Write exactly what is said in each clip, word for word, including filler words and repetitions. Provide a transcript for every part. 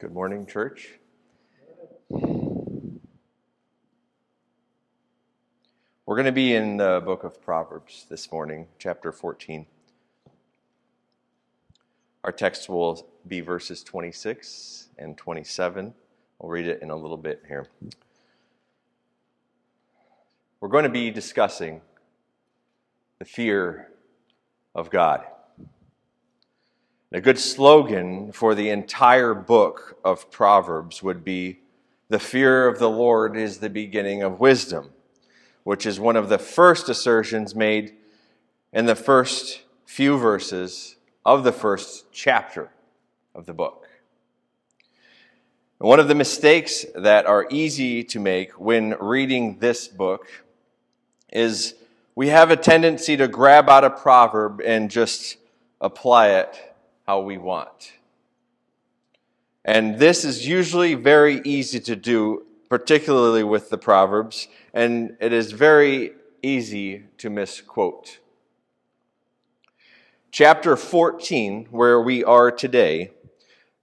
Good morning, church. We're going to be in the book of Proverbs this morning, chapter fourteen. Our text will be verses twenty-six and twenty-seven. I'll read it in a little bit here. We're going to be discussing the fear of God. A good slogan for the entire book of Proverbs would be, "The fear of the Lord is the beginning of wisdom," which is one of the first assertions made in the first few verses of the first chapter of the book. And one of the mistakes that are easy to make when reading this book is we have a tendency to grab out a proverb and just apply it how we want. And this is usually very easy to do, particularly with the Proverbs, and it is very easy to misquote. Chapter fourteen, where we are today,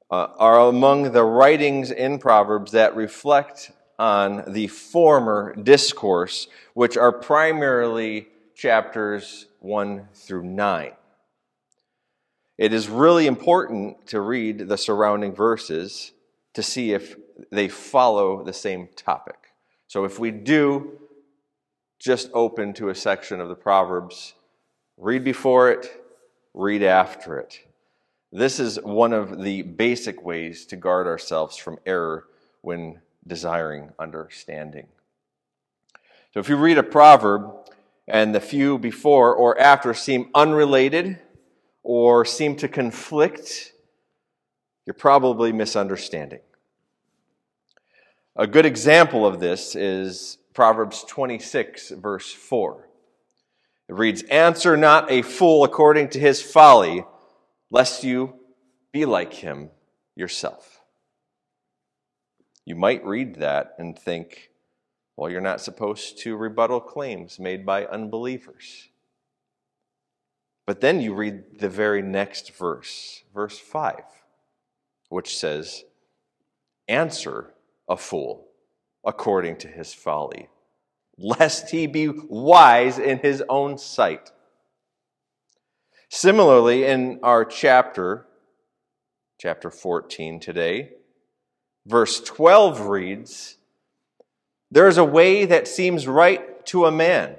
uh, are among the writings in Proverbs that reflect on the former discourse, which are primarily chapters one through nine. It is really important to read the surrounding verses to see if they follow the same topic. So if we do, just open to a section of the Proverbs, read before it, read after it. This is one of the basic ways to guard ourselves from error when desiring understanding. So if you read a proverb and the few before or after seem unrelated, or seem to conflict, you're probably misunderstanding. A good example of this is Proverbs twenty-six, verse four. It reads, "Answer not a fool according to his folly, lest you be like him yourself." You might read that and think, well, you're not supposed to rebuttal claims made by unbelievers. But then you read the very next verse, verse five, which says, "Answer a fool according to his folly, lest he be wise in his own sight." Similarly, in our chapter, chapter fourteen today, verse twelve reads, "There is a way that seems right to a man,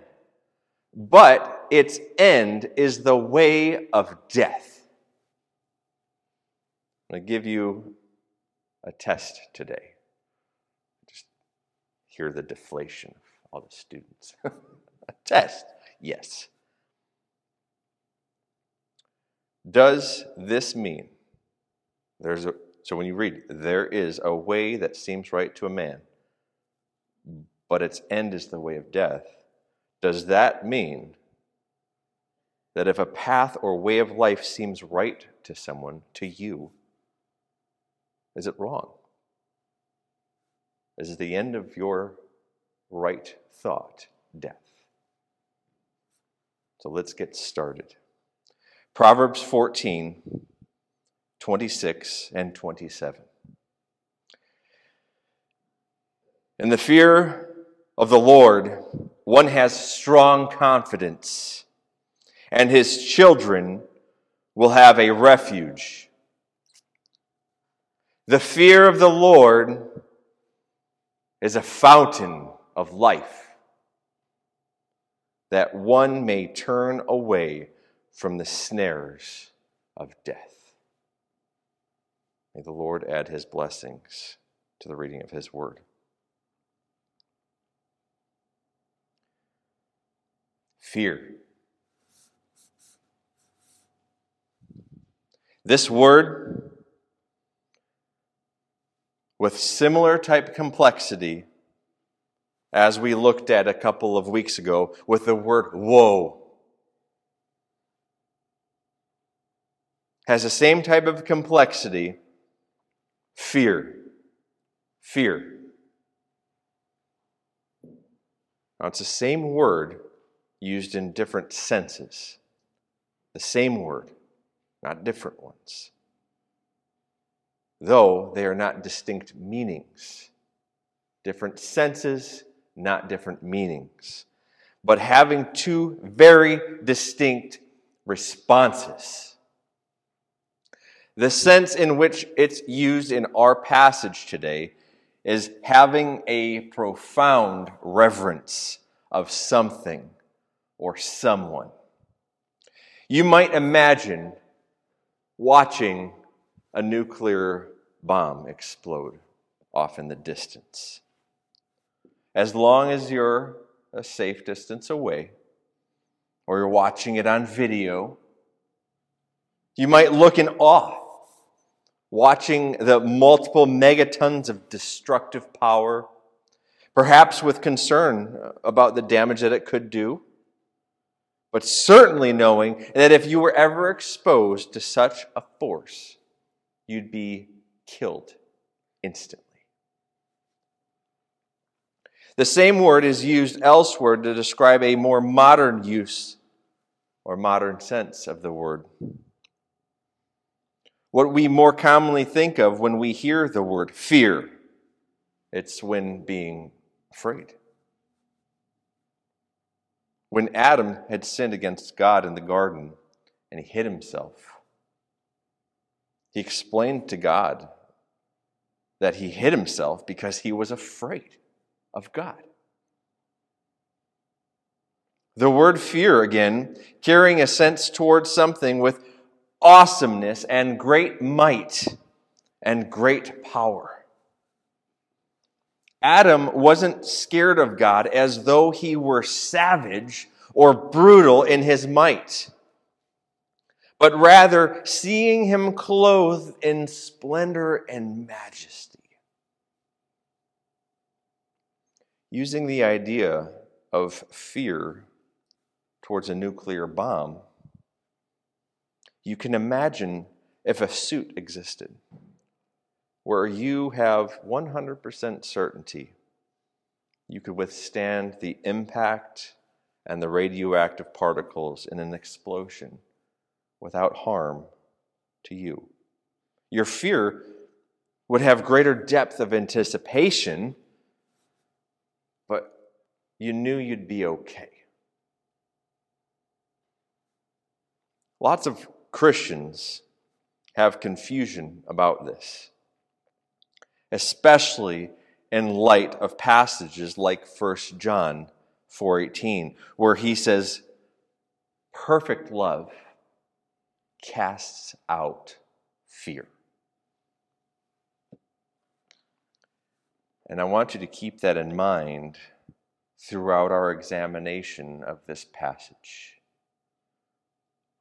but its end is the way of death." I'm going to give you a test today. Just hear the deflation of all the students. A test, yes. Does this mean there's a, so when you read, "There is a way that seems right to a man, but its end is the way of death," does that mean that if a path or way of life seems right to someone, to you, is it wrong? Is the end of your right thought death? So let's get started. Proverbs fourteen, twenty-six and twenty-seven. "In the fear of the Lord, one has strong confidence, and his children will have a refuge. The fear of the Lord is a fountain of life, that one may turn away from the snares of death." May the Lord add his blessings to the reading of his word. Fear. This word, with similar type complexity, as we looked at a couple of weeks ago with the word woe, has the same type of complexity, fear. Fear. Now, it's the same word used in different senses. The same word. Not different ones. though they are not distinct meanings. Different senses, not different meanings. But having two very distinct responses. The sense in which it's used in our passage today is having a profound reverence of something or someone. You might imagine watching a nuclear bomb explode off in the distance. As long as you're a safe distance away, or you're watching it on video, you might look in awe, watching the multiple megatons of destructive power, perhaps with concern about the damage that it could do, but certainly knowing that if you were ever exposed to such a force, you'd be killed instantly. The same word is used elsewhere to describe a more modern use or modern sense of the word. What we more commonly think of when we hear the word fear, it's when being afraid. When Adam had sinned against God in the garden and he hid himself, he explained to God that he hid himself because he was afraid of God. The word fear, again, carrying a sense towards something with awesomeness and great might and great power. Adam wasn't scared of God as though he were savage or brutal in his might, but rather seeing him clothed in splendor and majesty. Using the idea of fear towards a nuclear bomb, you can imagine if a suit existed where you have one hundred percent certainty you could withstand the impact and the radioactive particles in an explosion without harm to you. Your fear would have greater depth of anticipation, but you knew you'd be okay. Lots of Christians have confusion about this, especially in light of passages like First John four eighteen, where he says, perfect love casts out fear. And I want you to keep that in mind throughout our examination of this passage.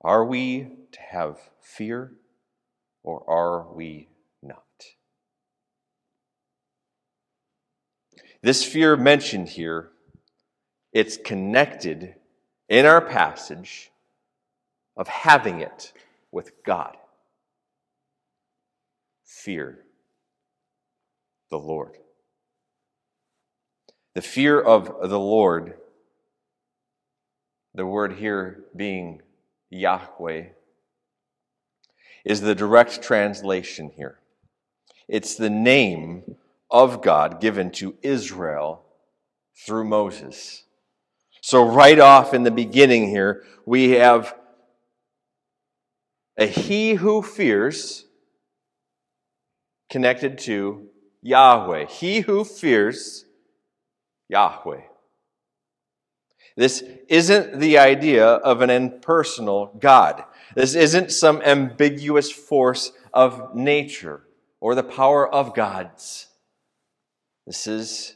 Are we to have fear, or are we not? This fear mentioned here, it's connected in our passage of having it with God. Fear the Lord. The fear of the Lord, the word here being Yahweh, is the direct translation here. It's the name of God given to Israel through Moses. So right off in the beginning here, we have a he who fears connected to Yahweh. He who fears Yahweh. This isn't the idea of an impersonal God. This isn't some ambiguous force of nature or the power of gods. This is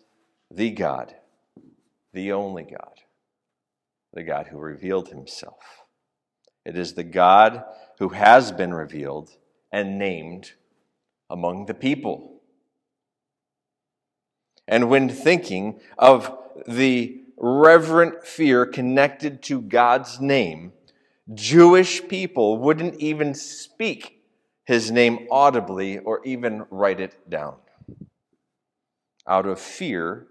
the God, the only God, the God who revealed himself. It is the God who has been revealed and named among the people. And when thinking of the reverent fear connected to God's name, Jewish people wouldn't even speak his name audibly or even write it down. Out of fear,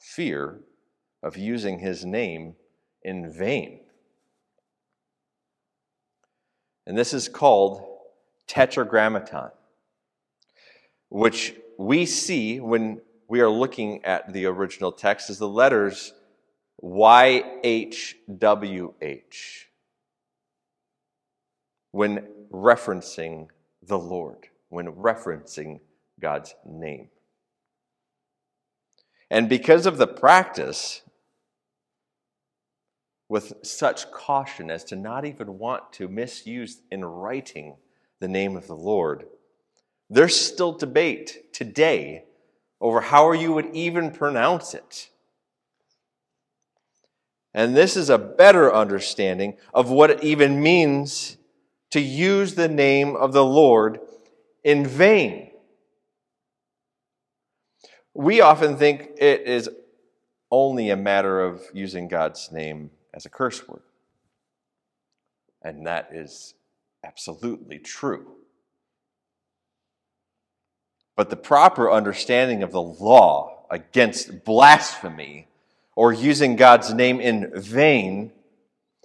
fear of using his name in vain. And this is called tetragrammaton, which we see when we are looking at the original text, is the letters Y H W H when referencing the Lord, when referencing God's name. And because of the practice, with such caution as to not even want to misuse in writing the name of the Lord, there's still debate today over how you would even pronounce it. And this is a better understanding of what it even means to use the name of the Lord in vain. We often think it is only a matter of using God's name as a curse word. And that is absolutely true. But the proper understanding of the law against blasphemy or using God's name in vain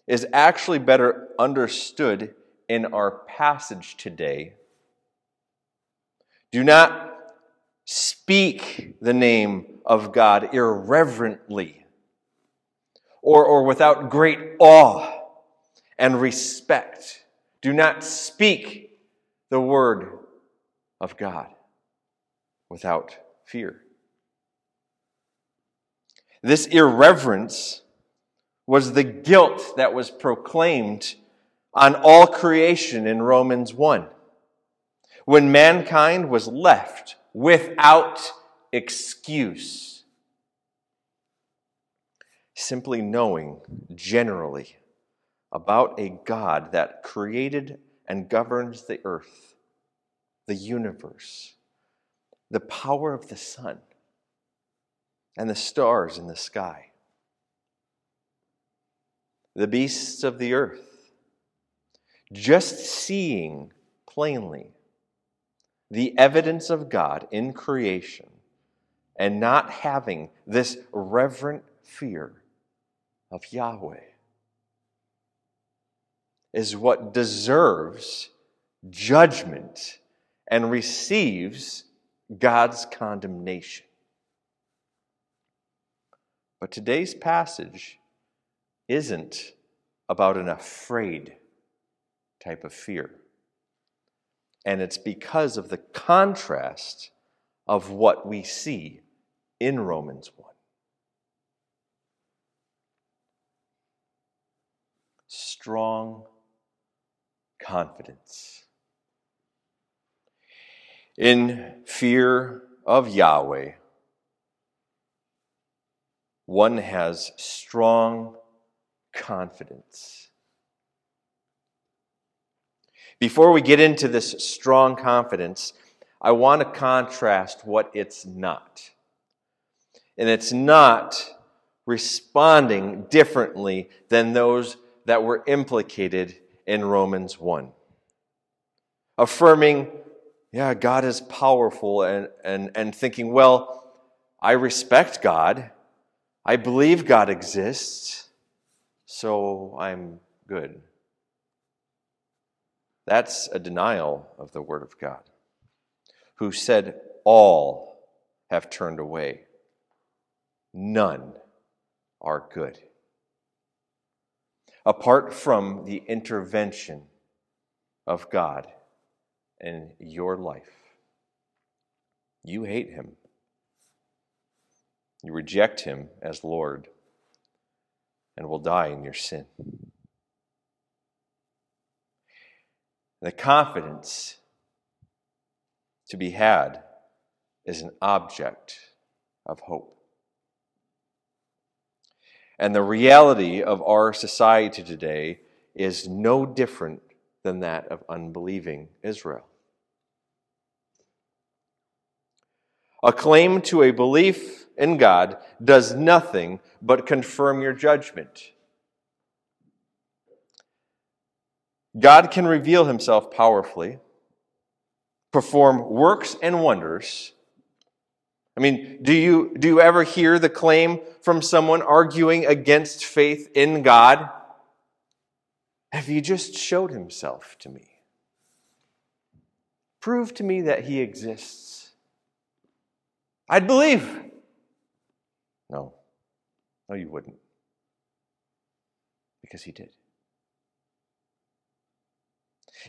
is actually better understood in our passage today. Do not speak the name of God irreverently or, or without great awe and respect. Do not speak the word of God without fear. This irreverence was the guilt that was proclaimed on all creation in Romans one, when mankind was left without excuse, simply knowing generally about a God that created and governs the earth, the universe, the power of the sun, and the stars in the sky, the beasts of the earth, just seeing plainly the evidence of God in creation and not having this reverent fear of Yahweh is what deserves judgment and receives God's condemnation. But today's passage isn't about an afraid type of fear. And it's because of the contrast of what we see in Romans one. Strong confidence in fear of Yahweh. One has strong confidence. Before we get into this strong confidence, I want to contrast what it's not. And it's not responding differently than those that were implicated in Romans one. Affirming, yeah, God is powerful, and, and, and thinking, well, I respect God. I believe God exists, so I'm good. That's a denial of the Word of God, who said, all have turned away. None are good. Apart from the intervention of God in your life, you hate Him. You reject Him as Lord and will die in your sin. The confidence to be had is an object of hope. And the reality of our society today is no different than that of unbelieving Israel. A claim to a belief in God does nothing but confirm your judgment. God can reveal Himself powerfully, perform works and wonders. I mean, do you, do you ever hear the claim from someone arguing against faith in God? If He just showed Himself to me, prove to me that He exists, I'd believe. No. No, you wouldn't. Because he did.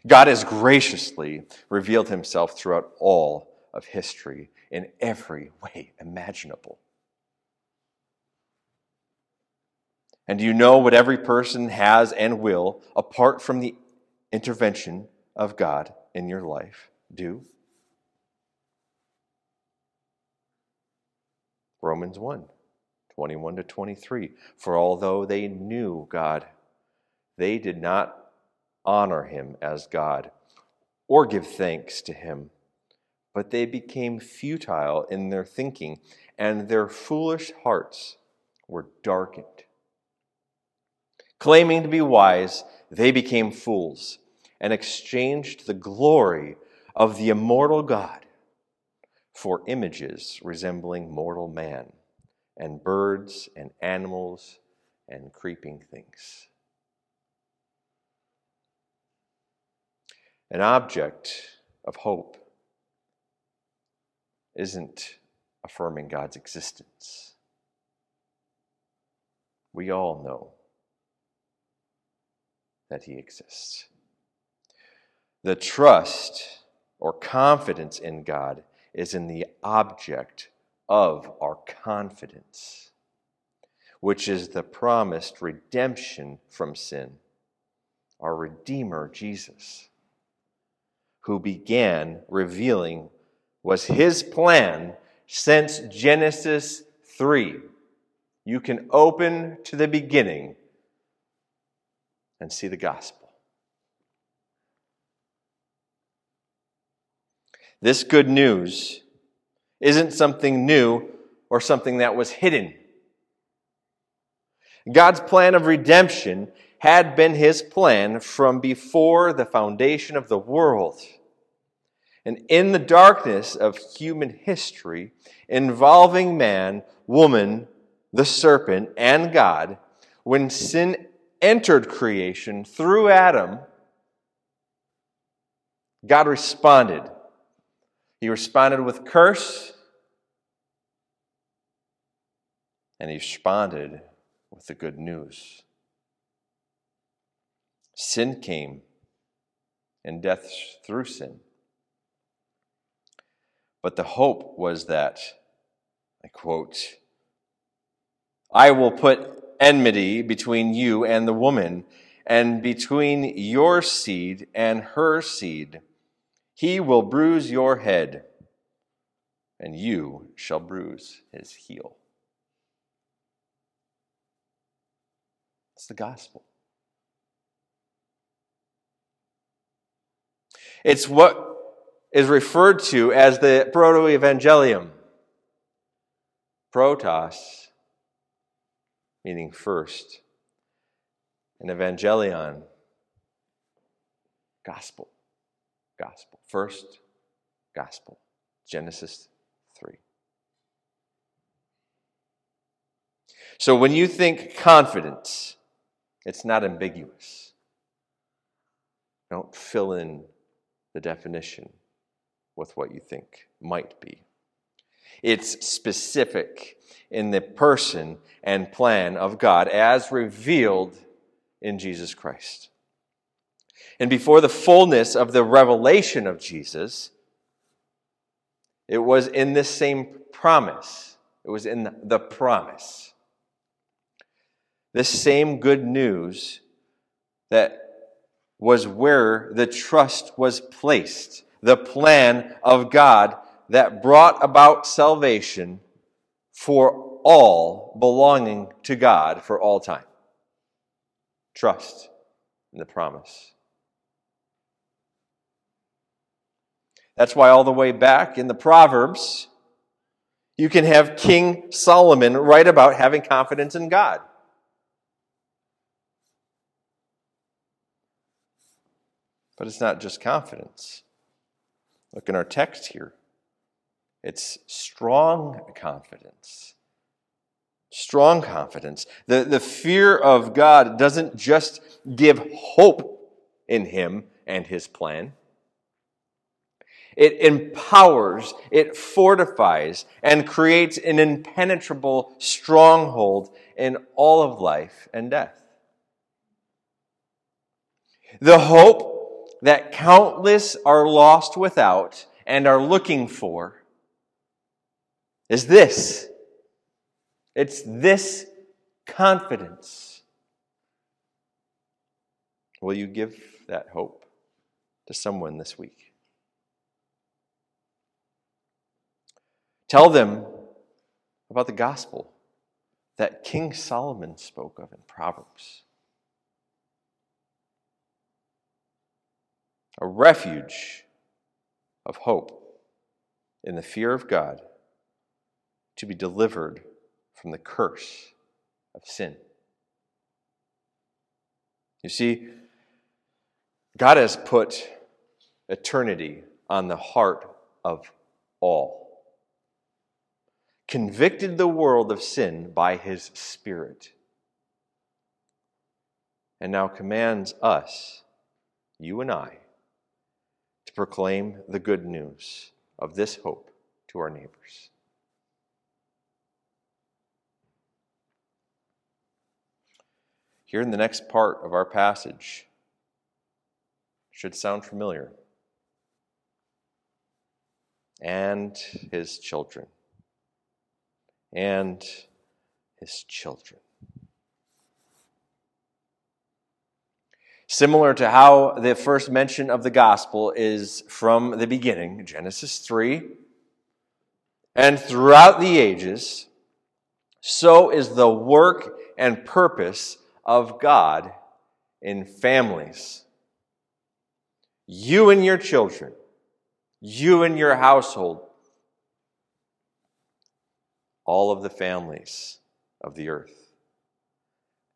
God has graciously revealed himself throughout all of history in every way imaginable. And do you know what every person has and will, apart from the intervention of God in your life, do? Romans one, twenty-one to twenty-three. For although they knew God, they did not honor him as God or give thanks to him, but they became futile in their thinking, and their foolish hearts were darkened. Claiming to be wise, they became fools and exchanged the glory of the immortal God for images resembling mortal man and birds and animals and creeping things. An object of hope isn't affirming God's existence. We all know that he exists. The trust or confidence in God is in the object of our confidence, which is the promised redemption from sin, our Redeemer Jesus, who began revealing was his plan since Genesis three. You can open to the beginning and see the gospel. This good news isn't something new or something that was hidden. God's plan of redemption had been his plan from before the foundation of the world. And in the darkness of human history, involving man, woman, the serpent, and God, when sin entered creation through Adam, God responded. He responded with curse, and he responded with the good news. Sin came, and death through sin. But the hope was that, I quote, I will put enmity between you and the woman, and between your seed and her seed. He will bruise your head, and you shall bruise his heel. It's the gospel. It's what is referred to as the proto-evangelium. Protos, meaning first, and evangelion, gospel, gospel. First, gospel, Genesis three. So when you think confidence, it's not ambiguous. Don't fill in the definition with what you think might be. It's specific in the person and plan of God as revealed in Jesus Christ. And before the fullness of the revelation of Jesus, it was in this same promise. It was in the promise. This same good news that was where the trust was placed. The plan of God that brought about salvation for all belonging to God for all time. Trust in the promise. That's why all the way back in the Proverbs, you can have King Solomon write about having confidence in God. But it's not just confidence. Look in our text here. It's strong confidence. Strong confidence. The, the fear of God doesn't just give hope in him and his plan. It empowers, it fortifies, and creates an impenetrable stronghold in all of life and death. The hope that countless are lost without and are looking for is this. It's this confidence. Will you give that hope to someone this week? Tell them about the gospel that King Solomon spoke of in Proverbs. A refuge of hope in the fear of God to be delivered from the curse of sin. You see, God has put eternity on the heart of all, convicted the world of sin by His Spirit, and now commands us, you and I, to proclaim the good news of this hope to our neighbors. Here in the next part of our passage should sound familiar. And his children. And his children. Similar to how the first mention of the gospel is from the beginning, Genesis three, and throughout the ages, so is the work and purpose of God in families. You and your children, you and your household, all of the families of the earth,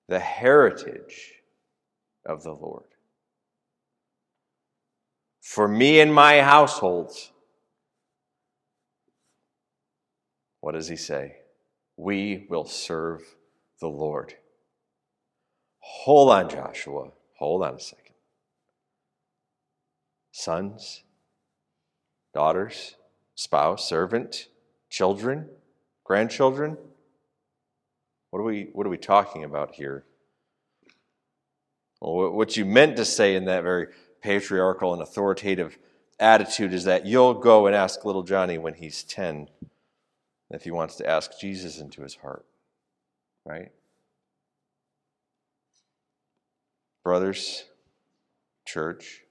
the heritage of the Lord. For me and my household, what does he say? We will serve the Lord. Hold on, Joshua. Hold on a second. Sons, daughters, spouse, servant, children, grandchildren. What are we, what are we talking about here? Well, what you meant to say in that very patriarchal and authoritative attitude is that you'll go and ask little Johnny when he's ten if he wants to ask Jesus into his heart, right? Brothers, church,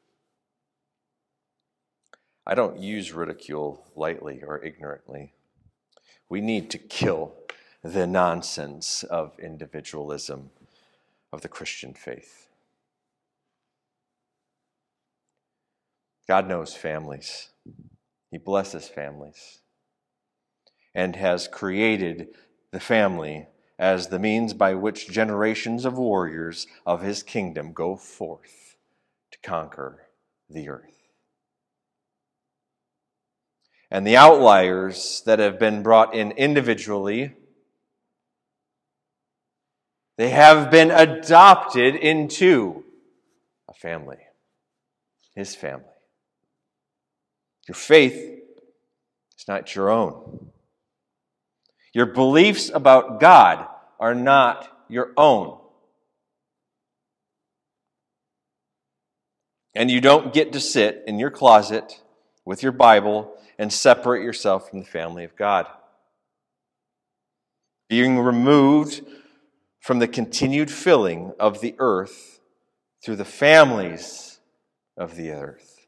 I don't use ridicule lightly or ignorantly. We need to kill the nonsense of individualism of the Christian faith. God knows families. He blesses families and has created the family as the means by which generations of warriors of His kingdom go forth to conquer the earth. And the outliers that have been brought in individually, they have been adopted into a family, His family. Your faith is not your own. Your beliefs about God are not your own. And you don't get to sit in your closet with your Bible and separate yourself from the family of God. Being removed from the continued filling of the earth through the families of the earth.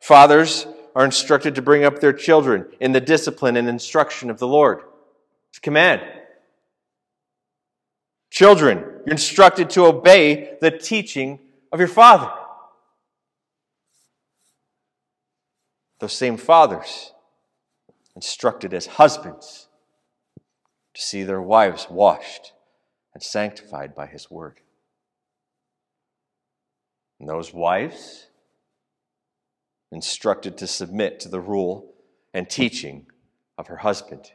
Fathers are instructed to bring up their children in the discipline and instruction of the Lord. It's a command. Children, you're instructed to obey the teaching of your father. Those same fathers instructed as husbands to see their wives washed and sanctified by His word. And those wives instructed to submit to the rule and teaching of her husband. Do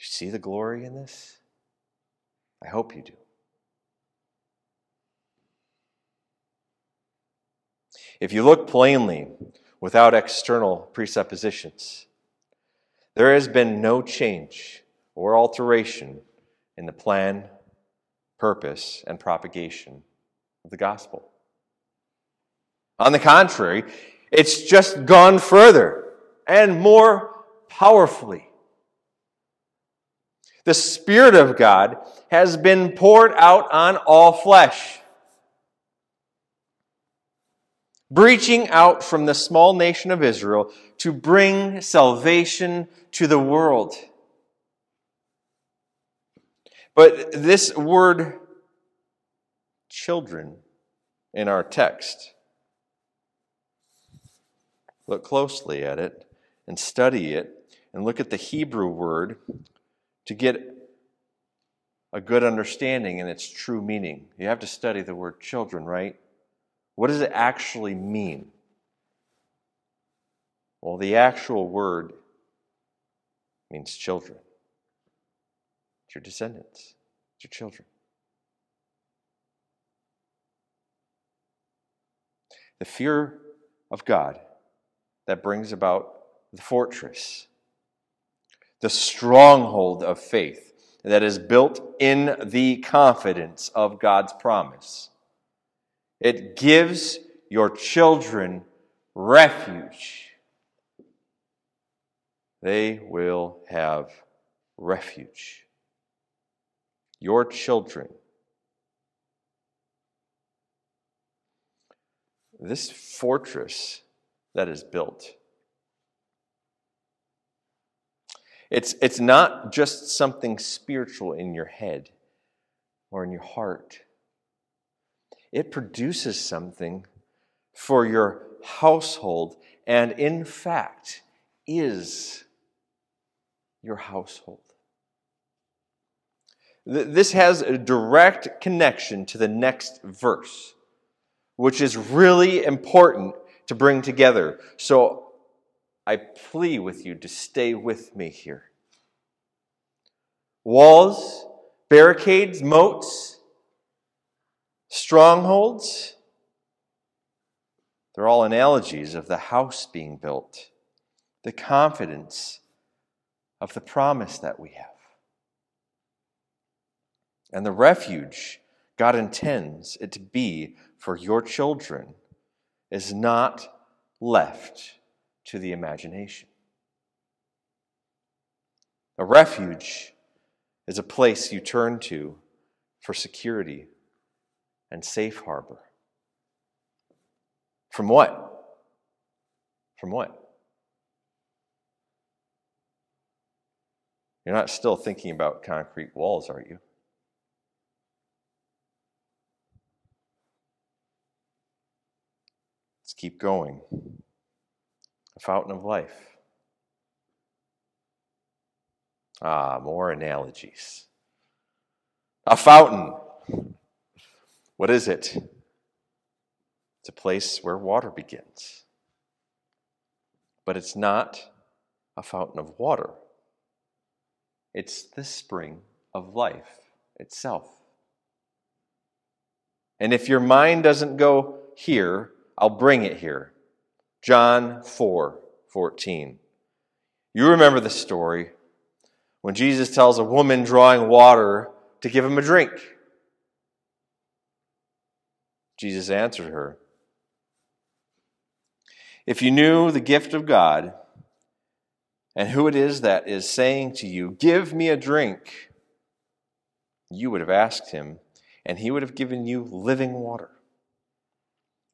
you see the glory in this? I hope you do. if you look plainly, without external presuppositions, there has been no change or alteration in the plan, purpose, and propagation of the gospel. On the contrary, it's just gone further and more powerfully. The Spirit of God has been poured out on all flesh, breaching out from the small nation of Israel to bring salvation to the world. But this word children in our text, look closely at it and study it and look at the Hebrew word to get a good understanding and its true meaning. You have to study the word children, right? What does it actually mean? Well, the actual word means children. It's your descendants. It's your children. The fear of God that brings about the fortress, the stronghold of faith that is built in the confidence of God's promise. It gives your children refuge. They will have refuge. Your children. This fortress that is built. It's, it's not just something spiritual in your head or in your heart. It produces something for your household and, in fact, is your household. This has a direct connection to the next verse, which is really important to bring together. So I plea with you to stay with me here. Walls, barricades, moats, strongholds, they're all analogies of the house being built, the confidence of the promise that we have. And the refuge God intends it to be for your children is not left to the imagination. A refuge is a place you turn to for security and safe harbor. From what? From what? You're not still thinking about concrete walls, are you? Let's keep going. A fountain of life. Ah, more analogies. A fountain. What is it? It's a place where water begins. But it's not a fountain of water. It's the spring of life itself. And if your mind doesn't go here, I'll bring it here. John four fourteen. You remember the story when Jesus tells a woman drawing water to give him a drink. Jesus answered her, "If you knew the gift of God and who it is that is saying to you, 'Give me a drink,' you would have asked him, and he would have given you living water."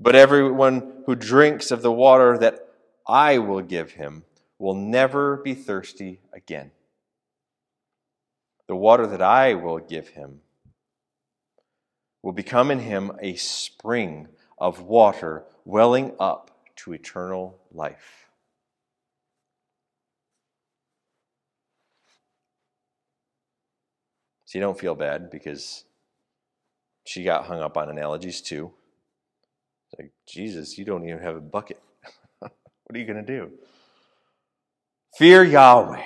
But everyone who drinks of the water that I will give him will never be thirsty again. The water that I will give him will become in him a spring of water welling up to eternal life. So you don't feel bad because she got hung up on analogies too. It's like, Jesus, you don't even have a bucket. What are you going to do? Fear Yahweh.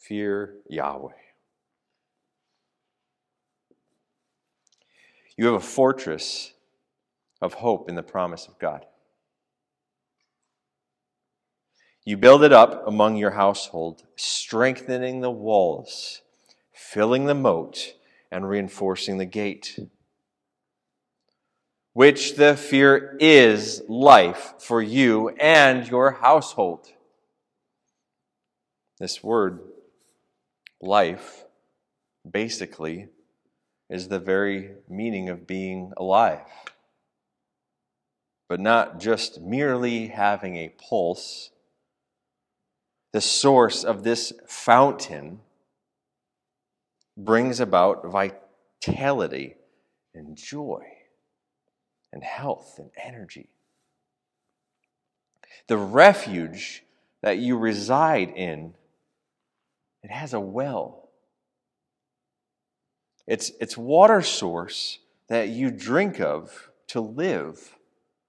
Fear Yahweh. You have a fortress of hope in the promise of God. You build it up among your household, strengthening the walls, filling the moat, and reinforcing the gate, which the fear is life for you and your household. This word, life, basically, is the very meaning of being alive. But not just merely having a pulse. The source of this fountain brings about vitality and joy and health and energy. The refuge that you reside in, it has a well. It's, it's water source that you drink of to live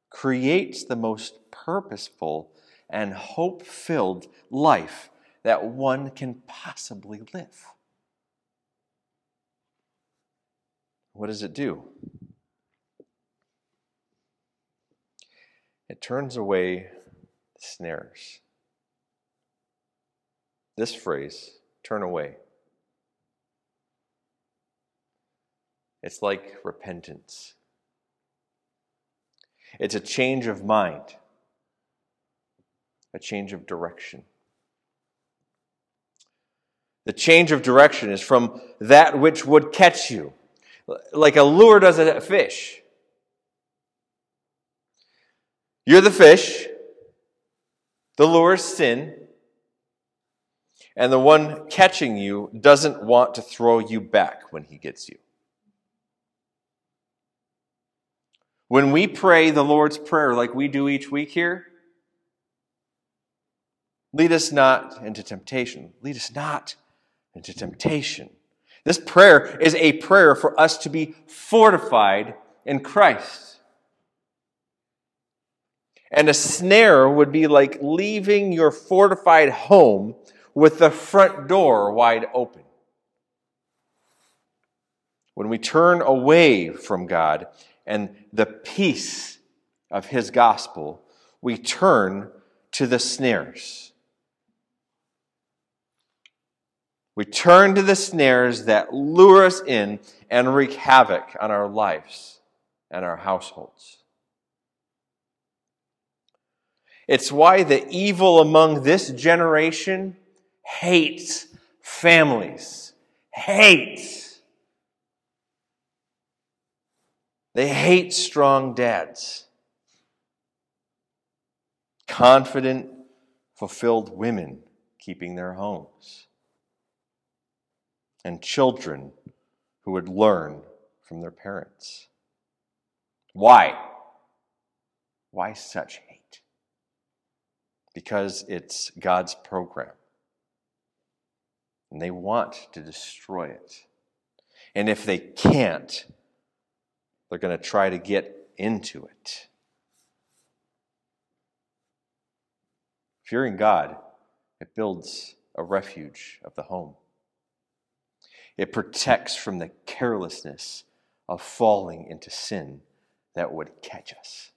creates the most purposeful and hope-filled life that one can possibly live. What does it do? It turns away the snares. This phrase, turn away. It's like repentance. It's a change of mind. A change of direction. The change of direction is from that which would catch you, like a lure does a fish. You're the fish, the lure is sin, and the one catching you doesn't want to throw you back when he gets you. When we pray the Lord's Prayer like we do each week here, lead us not into temptation. Lead us not into temptation. This prayer is a prayer for us to be fortified in Christ. And a snare would be like leaving your fortified home with the front door wide open. When we turn away from God and the peace of His gospel, we turn to the snares. We turn to the snares that lure us in and wreak havoc on our lives and our households. It's why the evil among this generation hates families. Hates. They hate strong dads. Confident, fulfilled women keeping their homes. And children who would learn from their parents. Why? Why such hate? Because it's God's program. And they want to destroy it. And if they can't, they're going to try to get into it. Fearing God, it builds a refuge of the home. It protects from the carelessness of falling into sin that would catch us.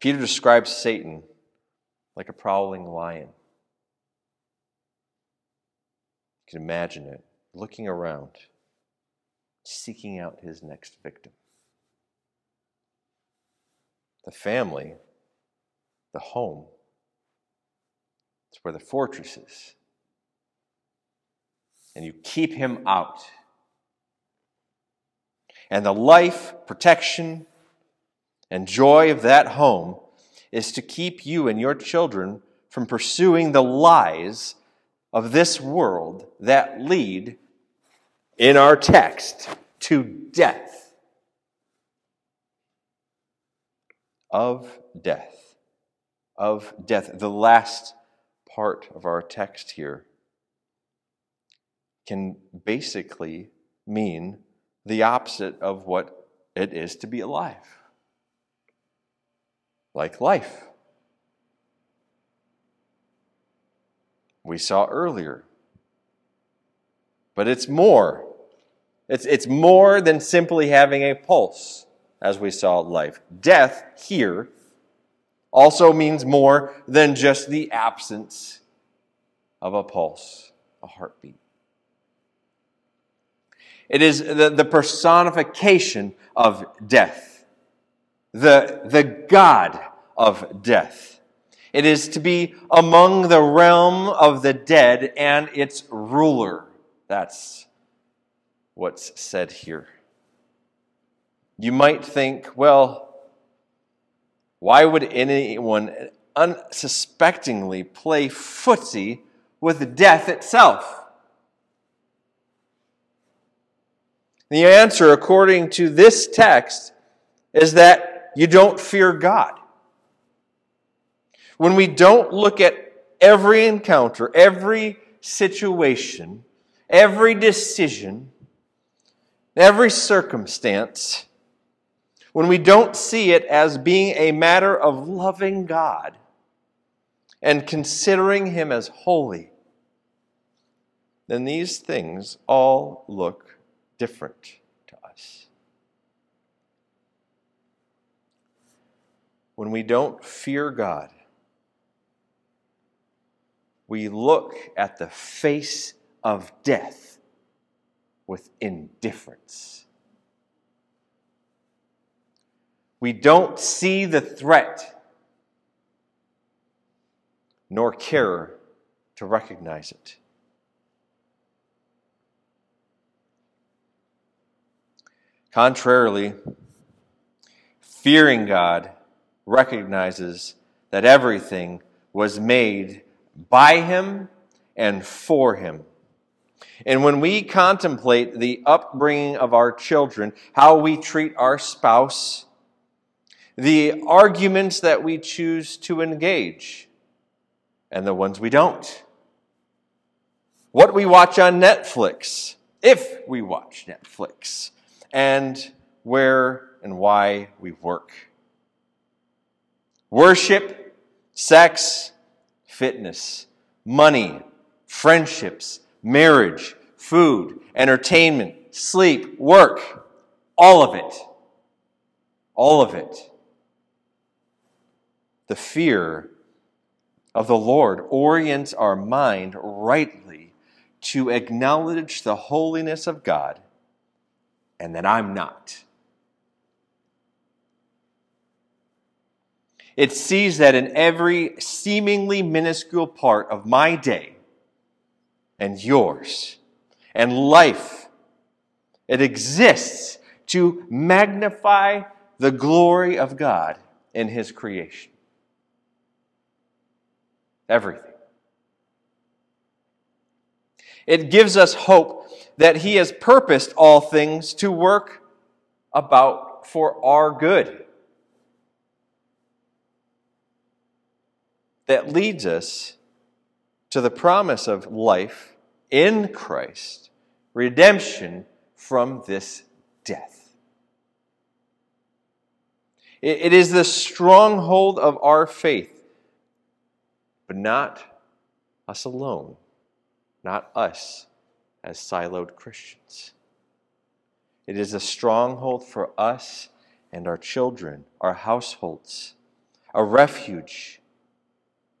Peter describes Satan like a prowling lion. You can imagine it, looking around, seeking out his next victim. The family, the home, it's where the fortress is. And you keep him out. And the life, protection, and joy of that home is to keep you and your children from pursuing the lies of this world that lead, in our text, to death. of death, of death, the last part of our text here, can basically mean the opposite of what it is to be alive. Like life. We saw earlier. But it's more. It's, it's more than simply having a pulse, as we saw life. Death here also means more than just the absence of a pulse, a heartbeat. It is the, the personification of death, the, the God of death. It is to be among the realm of the dead and its ruler. That's what's said here. You might think, well, why would anyone unsuspectingly play footsie with death itself? The answer, according to this text, is that you don't fear God. When we don't look at every encounter, every situation, every decision, every circumstance, when we don't see it as being a matter of loving God and considering Him as holy, then these things all look different to us. When we don't fear God, we look at the face of death with indifference. We don't see the threat, nor care to recognize it. Contrarily, fearing God recognizes that everything was made by Him and for Him. And when we contemplate the upbringing of our children, how we treat our spouse, the arguments that we choose to engage, and the ones we don't. What we watch on Netflix, if we watch Netflix, and where and why we work. Worship, sex, fitness, money, friendships, marriage, food, entertainment, sleep, work, all of it. All of it. The fear of the Lord orients our mind rightly to acknowledge the holiness of God and that I'm not. It sees that in every seemingly minuscule part of my day and yours and life, it exists to magnify the glory of God in His creation. Everything. It gives us hope that He has purposed all things to work about for our good. That leads us to the promise of life in Christ, redemption from this death. It is the stronghold of our faith, but not us alone. Not us as siloed Christians. It is a stronghold for us and our children, our households, a refuge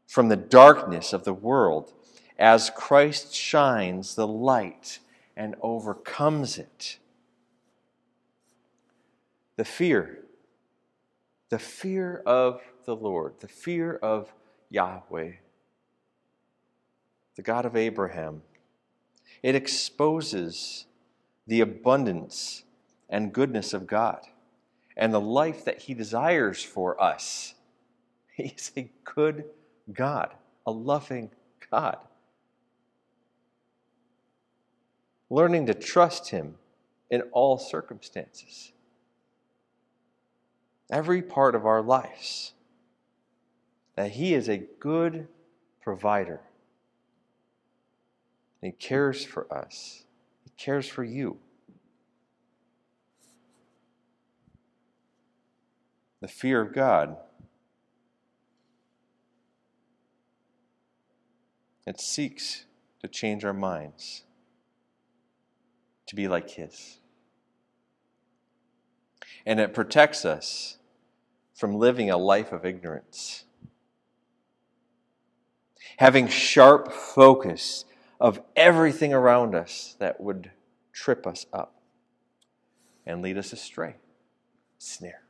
from the darkness of the world as Christ shines the light and overcomes it. The fear, the fear of the Lord, the fear of Yahweh, the God of Abraham, it exposes the abundance and goodness of God and the life that He desires for us. He's a good God, a loving God. Learning to trust Him in all circumstances. every part of our lives, that He is a good provider. He cares for us. He cares for you. The fear of God. It seeks to change our minds to be like His. And it protects us from living a life of ignorance. Having sharp focus of everything around us that would trip us up and lead us astray. Snare.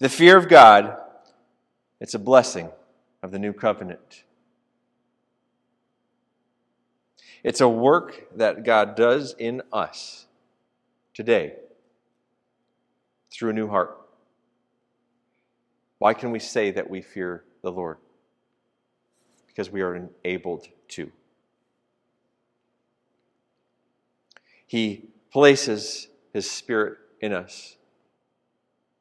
The fear of God, it's a blessing of the new covenant. It's a work that God does in us today through a new heart. Why can we say that we fear the Lord? Because we are enabled to. He places His Spirit in us.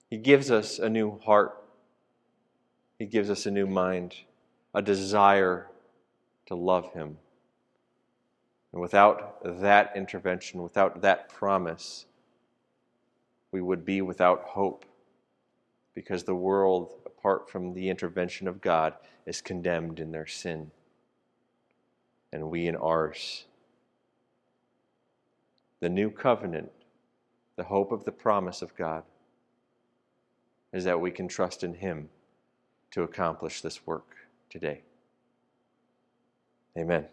He gives us a new heart. He gives us a new mind, a desire to love Him. And without that intervention, without that promise, we would be without hope, because the world, apart from the intervention of God, is condemned in their sin, and we in ours. The new covenant, the hope of the promise of God, is that we can trust in Him to accomplish this work today. Amen.